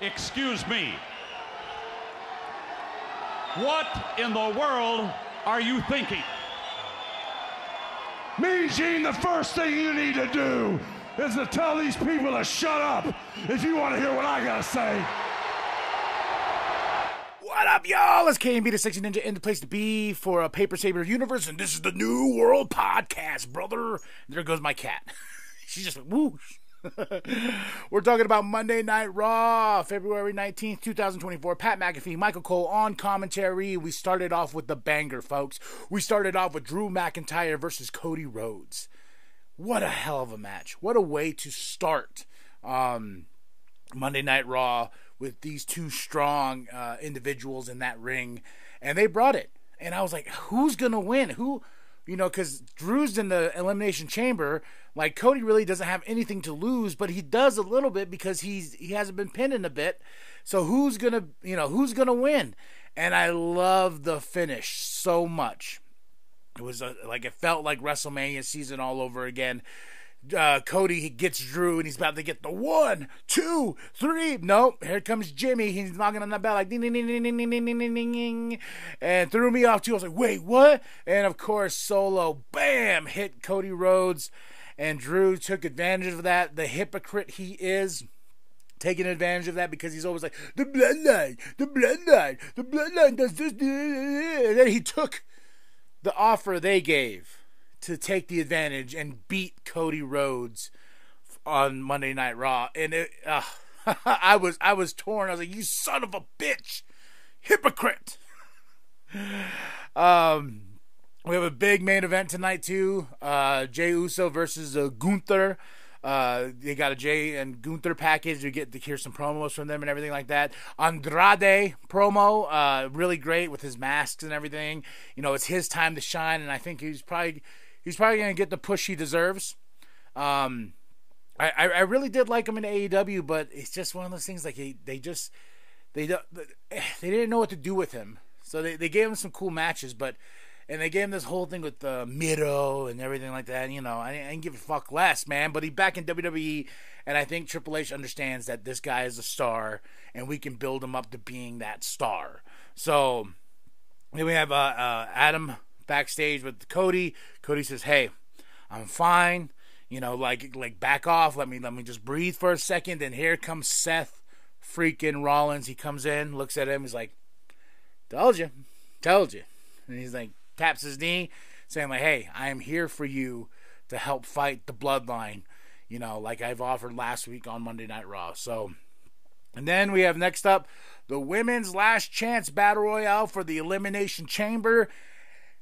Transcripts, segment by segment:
Excuse me. What in the world are you thinking? Me, Gene, the first thing you need to do is to tell these people to shut up if you want to hear what I got to say. What up, y'all? It's KMBTheSexyNinja in the place to be for a Paper Saber Universe, and this is the New World Podcast, brother. And there goes my cat. She's just like, whoosh. We're talking about Monday Night Raw, February 19th, 2024. Pat McAfee, Michael Cole on commentary. We started off with the banger, folks. We started off with Drew McIntyre versus Cody Rhodes. What a hell of a match. What a way to start Monday Night Raw with these two strong individuals in that ring. And they brought it. And I was like, who's going to win? Who... You know, because Drew's in the Elimination Chamber. Like, Cody really doesn't have anything to lose, but he does a little bit because he hasn't been pinned in a bit. So who's gonna win? And I love the finish so much. It was it felt like WrestleMania season all over again. Cody, he gets Drew, and he's about to get the 1, 2, 3. Nope, here comes Jimmy. He's knocking on the bell like ding, ding, ding, ding, ding, ding, ding, ding, ding, ding. And threw me off, too. I was like, wait, what? And, of course, Solo, bam, hit Cody Rhodes. And Drew took advantage of that. The hypocrite he is, taking advantage of that, because he's always like, the bloodline does this. And then he took the offer they gave to take the advantage and beat Cody Rhodes on Monday Night Raw. And it, I was torn. I was like, you son of a bitch. Hypocrite. We have a big main event tonight, too. Jey Uso versus Gunther. They got a Jey and Gunther package. You get to hear some promos from them and everything like that. Andrade promo, really great with his masks and everything. You know, it's his time to shine, and I think he's probably going to get the push he deserves. I really did like him in AEW, but it's just one of those things, like they didn't know what to do with him. So they gave him some cool matches, but and they gave him this whole thing with the Miro and everything like that. You know, I didn't give a fuck less, man. But he's back in WWE, and I think Triple H understands that this guy is a star, and we can build him up to being that star. So then we have Adam backstage with Cody. Cody says, "Hey, I'm fine. You know, like back off. Let me just breathe for a second." And here comes Seth freaking Rollins. He comes in, looks at him. He's like, "Told you." And he's like, taps his knee, saying like, "Hey, I am here for you to help fight the bloodline. You know, like I've offered last week on Monday Night Raw." So, and then we have next up the women's last chance battle royale for the Elimination Chamber.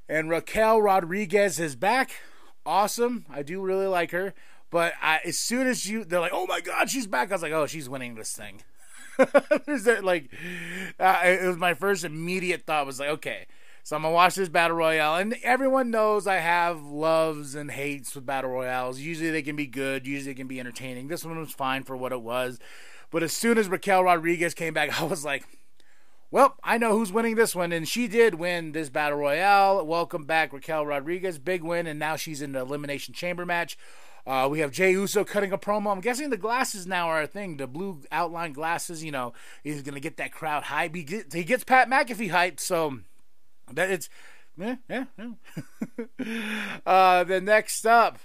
And Raquel Rodriguez is back. Awesome. I do really like her. But they're like, "Oh my God, she's back." I was like, "Oh, she's winning this thing." It was my first immediate thought was like, okay, so I'm going to watch this battle royale. And everyone knows I have loves and hates with battle royales. Usually they can be good. Usually they can be entertaining. This one was fine for what it was. But as soon as Raquel Rodriguez came back, I was like, well, I know who's winning this one, and she did win this battle royale. Welcome back, Raquel Rodriguez. Big win, and now she's in the Elimination Chamber match. We have Jey Uso cutting a promo. I'm guessing the glasses now are a thing, the blue outline glasses. You know, he's going to get that crowd hype. He gets Pat McAfee hyped, so that it's, yeah. Then next up,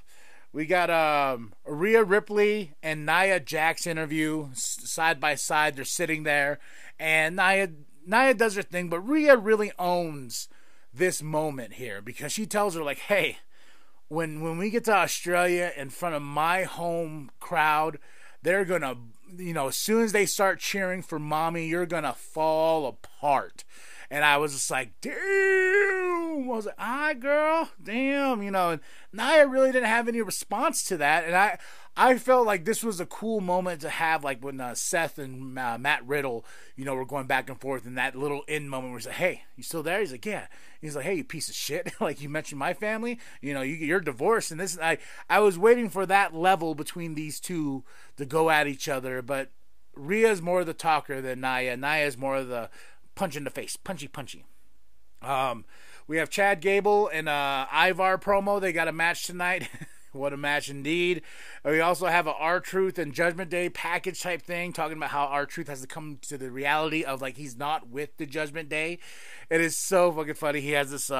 we got Rhea Ripley and Nia Jax interview side by side. They're sitting there, and Nia does her thing, but Rhea really owns this moment here because she tells her, like, "Hey, when we get to Australia in front of my home crowd, they're going to, you know, as soon as they start cheering for mommy, you're going to fall apart." And I was just like, damn. I was like, "Ah, girl, damn." You know, and Nia really didn't have any response to that. And I felt like this was a cool moment to have, like when Seth and Matt Riddle, you know, were going back and forth, and that little end moment where he's like, "Hey, you still there?" He's like, "Yeah." He's like, "Hey, you piece of shit. Like, you mentioned my family, you know, you're divorced." And this, I was waiting for that level between these two to go at each other. But Rhea's more of the talker than Nia. Nia's more of the punch in the face, punchy. We have Chad Gable and Ivar promo. They got a match tonight. What a match indeed. We also have a R-Truth and Judgment Day package type thing, talking about how R-Truth has to come to the reality of, like, he's not with the Judgment Day. It is so fucking funny. He has this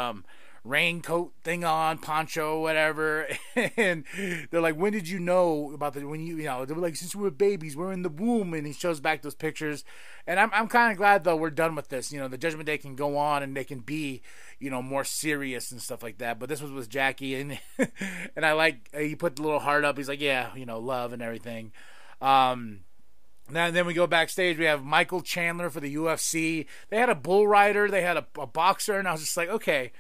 raincoat thing on, poncho, whatever. And they're like, when did you know about the, when you, you know, they were like, since we were babies, we're in the womb. And he shows back those pictures. And I'm kind of glad, though, we're done with this. You know, the Judgment Day can go on and they can be, you know, more serious and stuff like that. But this was with Jackie, and and I like, he put the little heart up. He's like, yeah, you know, love and everything. And then we go backstage. We have Michael Chandler for the UFC. They had a bull rider. They had a boxer. And I was just like, okay,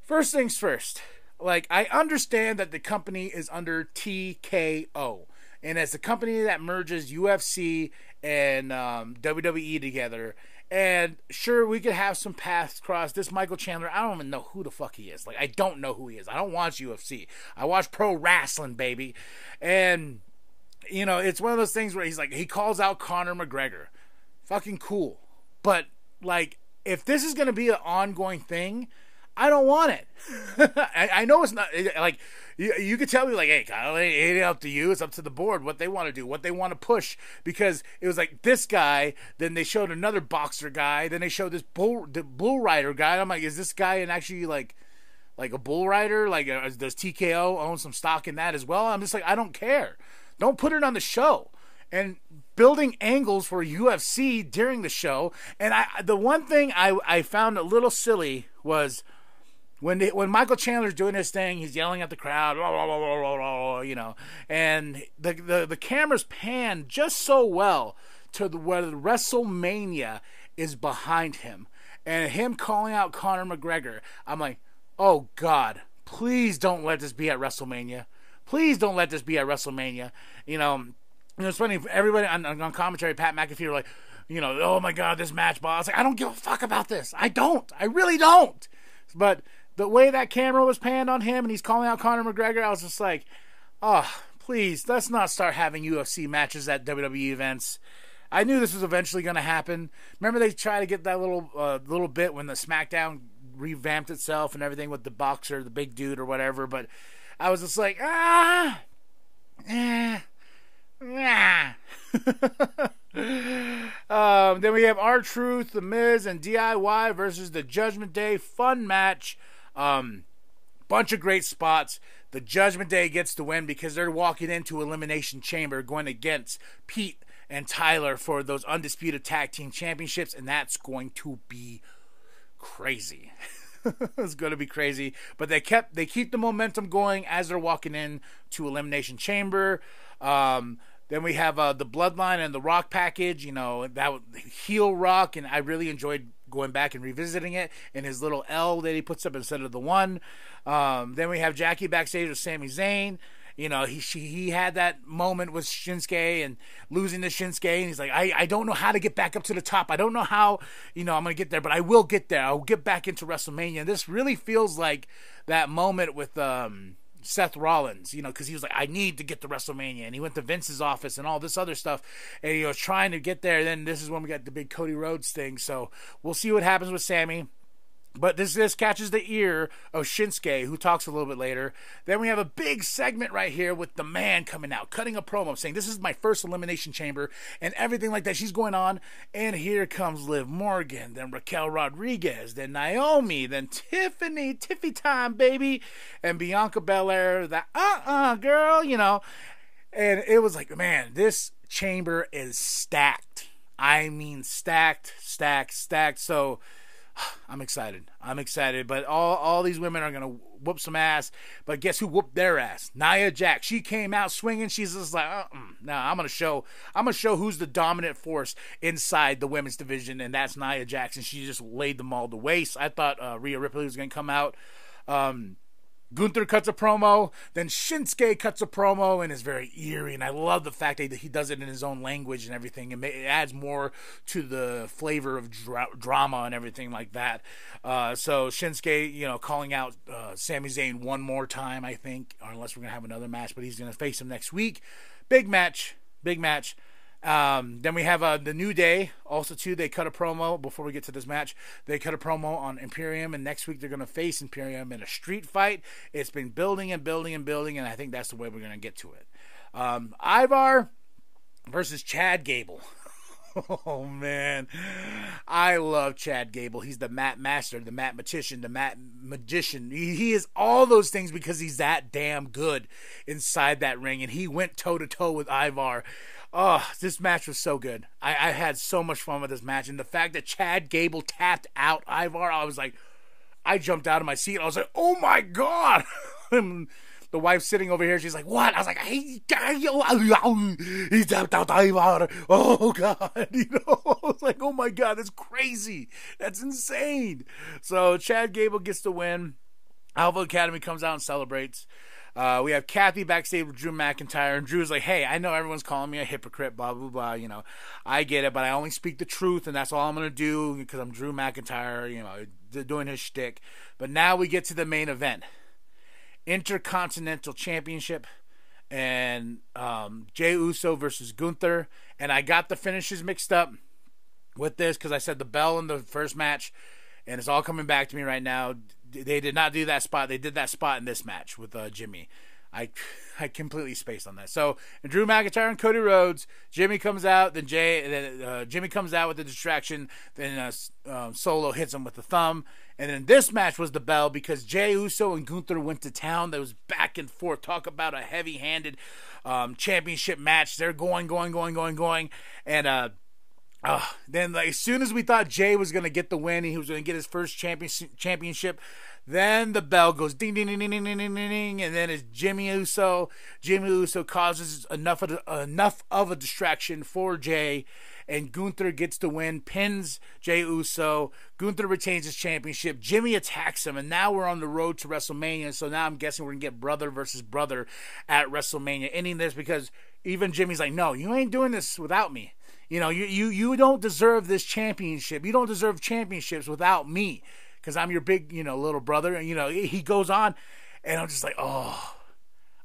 first things first. Like, I understand that the company is under TKO. And as a company that merges UFC and WWE together, and sure, we could have some paths crossed. This Michael Chandler, I don't even know who the fuck he is. Like, I don't know who he is. I don't watch UFC. I watch pro wrestling, baby. And, you know, it's one of those things where he's like, he calls out Conor McGregor. Fucking cool. But, like, if this is going to be an ongoing thing, I don't want it. I know it's not, like, you could tell me, like, hey, Kyle, it ain't up to you. It's up to the board, what they want to do, what they want to push. Because it was like this guy, then they showed another boxer guy, then they showed this bull rider guy. And I'm like, is this guy an actually, like a bull rider? Like, does TKO own some stock in that as well? I'm just like, I don't care. Don't put it on the show. And building angles for UFC during the show. And the one thing I found a little silly was, When Michael Chandler's doing his thing, he's yelling at the crowd, blah, blah, blah, blah, blah, you know, and the cameras pan just so well to where the WrestleMania is behind him, and him calling out Conor McGregor. I'm like, oh God, please don't let this be at WrestleMania. Please don't let this be at WrestleMania. You know it's funny. Everybody on commentary, Pat McAfee, were like, you know, oh my God, this match, blah. I was like, I don't give a fuck about this. I don't. I really don't. But the way that camera was panned on him and he's calling out Conor McGregor, I was just like, oh, please, let's not start having UFC matches at WWE events. I knew this was eventually going to happen. Remember they tried to get that little bit when the SmackDown revamped itself and everything with the boxer, the big dude or whatever. But I was just like, Then we have R-Truth, The Miz, and DIY versus the Judgment Day. Fun match. Bunch of great spots. The Judgment Day gets the win because they're walking into Elimination Chamber going against Pete and Tyler for those Undisputed Tag Team Championships, and that's going to be crazy. It's going to be crazy. But they keep the momentum going as they're walking in to Elimination Chamber. Then we have the Bloodline and the Rock package, you know, that heel Rock, and I really enjoyed going back and revisiting it, and his little L that he puts up instead of the one. Then we have Jackie backstage with Sami Zayn. You know, he had that moment with Shinsuke and losing to Shinsuke, and he's like, I don't know how to get back up to the top. I don't know how, you know, I'm going to get there, but I will get there. I'll get back into WrestleMania. This really feels like that moment with Seth Rollins, you know, because he was like, I need to get to WrestleMania, and he went to Vince's office and all this other stuff, and he was trying to get there. And then this is when we got the big Cody Rhodes thing, so we'll see what happens with Sammy. But this catches the ear of Shinsuke, who talks a little bit later. Then we have a big segment right here with the Man coming out, cutting a promo, saying, this is my first Elimination Chamber, and everything like that. She's going on, and here comes Liv Morgan, then Raquel Rodriguez, then Naomi, then Tiffany, Tiffy time, baby, and Bianca Belair, the girl, you know. And it was like, man, this chamber is stacked. I mean, stacked. So I'm excited, but all these women are going to whoop some ass. But guess who whooped their ass? Nia Jax. She came out swinging. She's just like, nah, I'm going to show who's the dominant force inside the women's division, and that's Nia Jax. And she just laid them all to waste. I thought Rhea Ripley was going to come out. Gunther cuts a promo, then Shinsuke cuts a promo, and it's very eerie, and I love the fact that he does it in his own language and everything, and it adds more to the flavor of drama and everything like that. So Shinsuke, you know, calling out Sami Zayn one more time, I think, or unless we're going to have another match, but he's going to face him next week. Big match, Then we have the New Day. Also, too, they cut a promo before we get to this match. They cut a promo on Imperium, and next week they're going to face Imperium in a street fight. It's been building and building and building, and I think that's the way we're going to get to it. Ivar versus Chad Gable. Oh, man. I love Chad Gable. He's the Mat Master, the Mat Magician, the Mat Magician. He is all those things because he's that damn good inside that ring, and he went toe-to-toe with Ivar. Oh, this match was so good. I had so much fun with this match, and the fact that Chad Gable tapped out Ivar, I was like, I jumped out of my seat. I was like, oh, my God. And the wife's sitting over here. She's like, what? I was like, he tapped out Ivar. Oh, God. You know, I was like, oh, my God, that's crazy. That's insane. So Chad Gable gets the win. Alpha Academy comes out and celebrates. We have Kathy backstage with Drew McIntyre, and Drew's like, hey, I know everyone's calling me a hypocrite, blah, blah, blah, you know, I get it, but I only speak the truth, and that's all I'm going to do, because I'm Drew McIntyre, you know, doing his shtick. But now we get to the main event, Intercontinental Championship, and Jey Uso versus Gunther, and I got the finishes mixed up with this, because I said the bell in the first match, and it's all coming back to me right now. They did not do that spot. They did that spot in this match with Jimmy. I completely spaced on that. So Drew McIntyre and Cody Rhodes. Jimmy comes out. Then Jimmy comes out with the distraction. Then Solo hits him with the thumb. And then this match was the bell because Jey Uso and Gunther went to town. That was back and forth. Talk about a heavy-handed championship match. They're going. And then, like, as soon as we thought Jey was going to get the win and he was going to get his first championship, then the bell goes ding, ding, ding, ding, ding, ding, ding, and then it's Jimmy Uso. Jimmy Uso causes enough of a distraction for Jey, and Gunther gets the win, pins Jey Uso. Gunther retains his championship. Jimmy attacks him, and now we're on the road to WrestleMania, so now I'm guessing we're going to get brother versus brother at WrestleMania, ending this because even Jimmy's like, no, you ain't doing this without me. You know, you don't deserve this championship. You don't deserve championships without me because I'm your big, you know, little brother. And, you know, he goes on, and I'm just like, oh,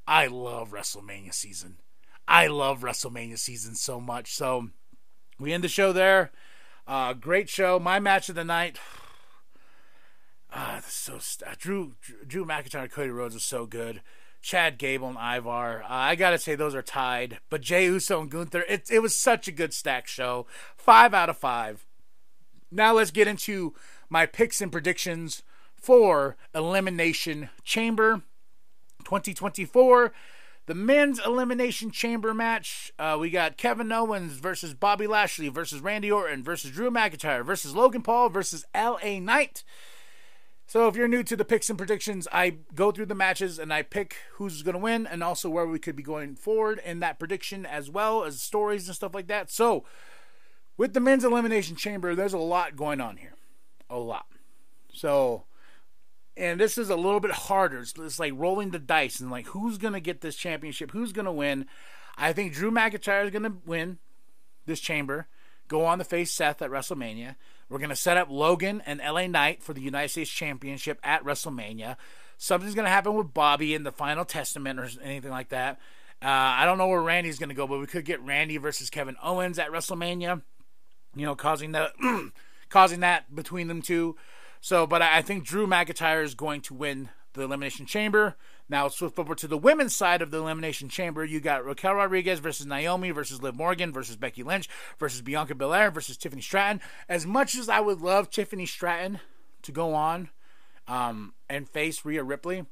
I love WrestleMania season. I love WrestleMania season so much. So we end the show there. Great show. My match of the night. Drew McIntyre and Cody Rhodes was so good. Chad Gable and Ivar, I gotta say those are tied. But Jey Uso and Gunther, it was such a good stack show. 5 out of 5. Now let's get into my picks and predictions for Elimination Chamber 2024. The men's Elimination Chamber match, we got Kevin Owens versus Bobby Lashley versus Randy Orton versus Drew McIntyre versus Logan Paul versus LA Knight. So if you're new to the picks and predictions, I go through the matches and I pick who's going to win and also where we could be going forward in that prediction as well as stories and stuff like that. So with the men's Elimination Chamber, there's a lot going on here. A lot. So, and this is a little bit harder. It's like rolling the dice and like who's going to get this championship? Who's going to win? I think Drew McIntyre is going to win this chamber, go on to face Seth at WrestleMania. We're going to set up Logan and LA Knight for the United States Championship at WrestleMania. Something's going to happen with Bobby in the Final Testament or anything like that. I don't know where Randy's going to go, but we could get Randy versus Kevin Owens at WrestleMania, you know, causing that between them two. So, but I think Drew McIntyre is going to win the Elimination Chamber. Now, let's flip over to the women's side of the Elimination Chamber. You got Raquel Rodriguez versus Naomi versus Liv Morgan versus Becky Lynch versus Bianca Belair versus Tiffany Stratton. As much as I would love Tiffany Stratton to go on and face Rhea Ripley,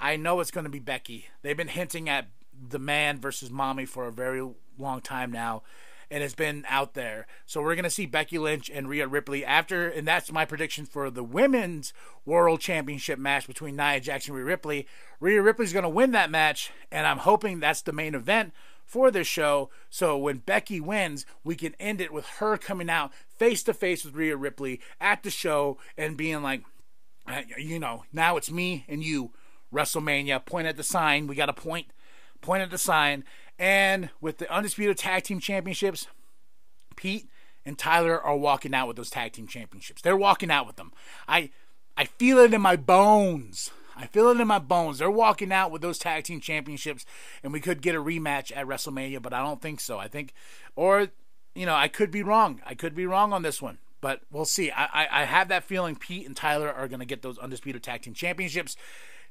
I know it's going to be Becky. They've been hinting at the man versus mommy for a very long time now, and it's been out there. So we're going to see Becky Lynch and Rhea Ripley after, and that's my prediction for the Women's World Championship match between Nia Jax and Rhea Ripley. Rhea Ripley's going to win that match, and I'm hoping that's the main event for this show. So when Becky wins, we can end it with her coming out face-to-face with Rhea Ripley at the show and being like, you know, now it's me and you, WrestleMania. Point at the sign. We got a point. Point at the sign. And with the Undisputed Tag Team Championships, Pete and Tyler are walking out with those Tag Team Championships. They're walking out with them. I feel it in my bones. I feel it in my bones. They're walking out with those tag team championships, and we could get a rematch at WrestleMania, but I don't think so. I think, or, you know, I could be wrong. I could be wrong on this one, but we'll see. I have that feeling Pete and Tyler are going to get those Undisputed Tag Team Championships,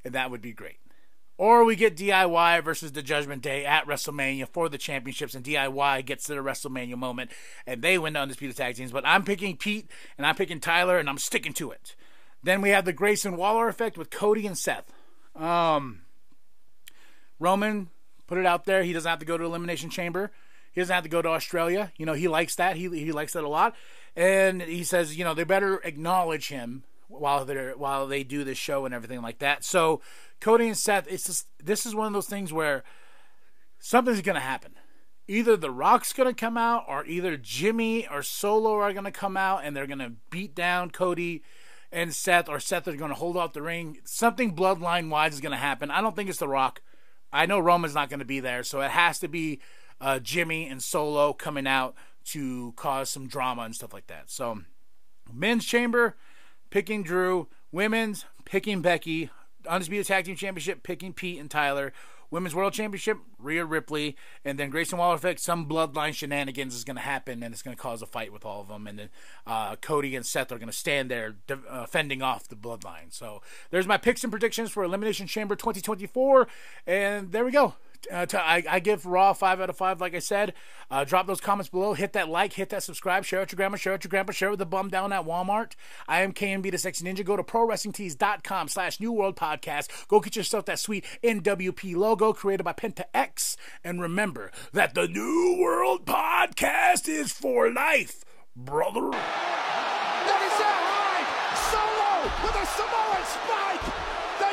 and that would be great. Or we get DIY versus the Judgment Day at WrestleMania for the championships, and DIY gets to the WrestleMania moment, and they win the Undisputed Tag Teams. But I'm picking Pete, and I'm picking Tyler, and I'm sticking to it. Then we have the Grayson Waller effect with Cody and Seth. Roman put it out there. He doesn't have to go to Elimination Chamber. He doesn't have to go to Australia. You know, he likes that. He likes that a lot. And he says, you know, they better acknowledge him while they do this show and everything like that. So Cody and Seth, it's just, this is one of those things where something's going to happen. Either The Rock's going to come out, or either Jimmy or Solo are going to come out, and they're going to beat down Cody and Seth, or Seth is going to hold off the ring. Something bloodline-wise is going to happen. I don't think it's The Rock. I know Roman's not going to be there, so it has to be Jimmy and Solo coming out to cause some drama and stuff like that. So, men's chamber, picking Drew. Women's, picking Becky. Undisputed Tag Team Championship, picking Pete and Tyler. Women's World Championship, Rhea Ripley. And then Grayson Waller effect, some bloodline shenanigans is going to happen, and it's going to cause a fight with all of them. And then Cody and Seth are going to stand there fending off the bloodline. So there's my picks and predictions for Elimination Chamber 2024. And there we go. I give Raw 5 out of 5, like I said. Drop those comments below. Hit that like. Hit that subscribe. Share it to grandma. Share it to grandpa. Share it with the bum down at Walmart. I am KMBTheSexyNinja. Go to ProWrestlingTees.com/NewWorldPodcast. Go get yourself that sweet NWP logo created by Penta X. And remember that the New World Podcast is for life, brother. That is that high. Solo with a Samoan spike. They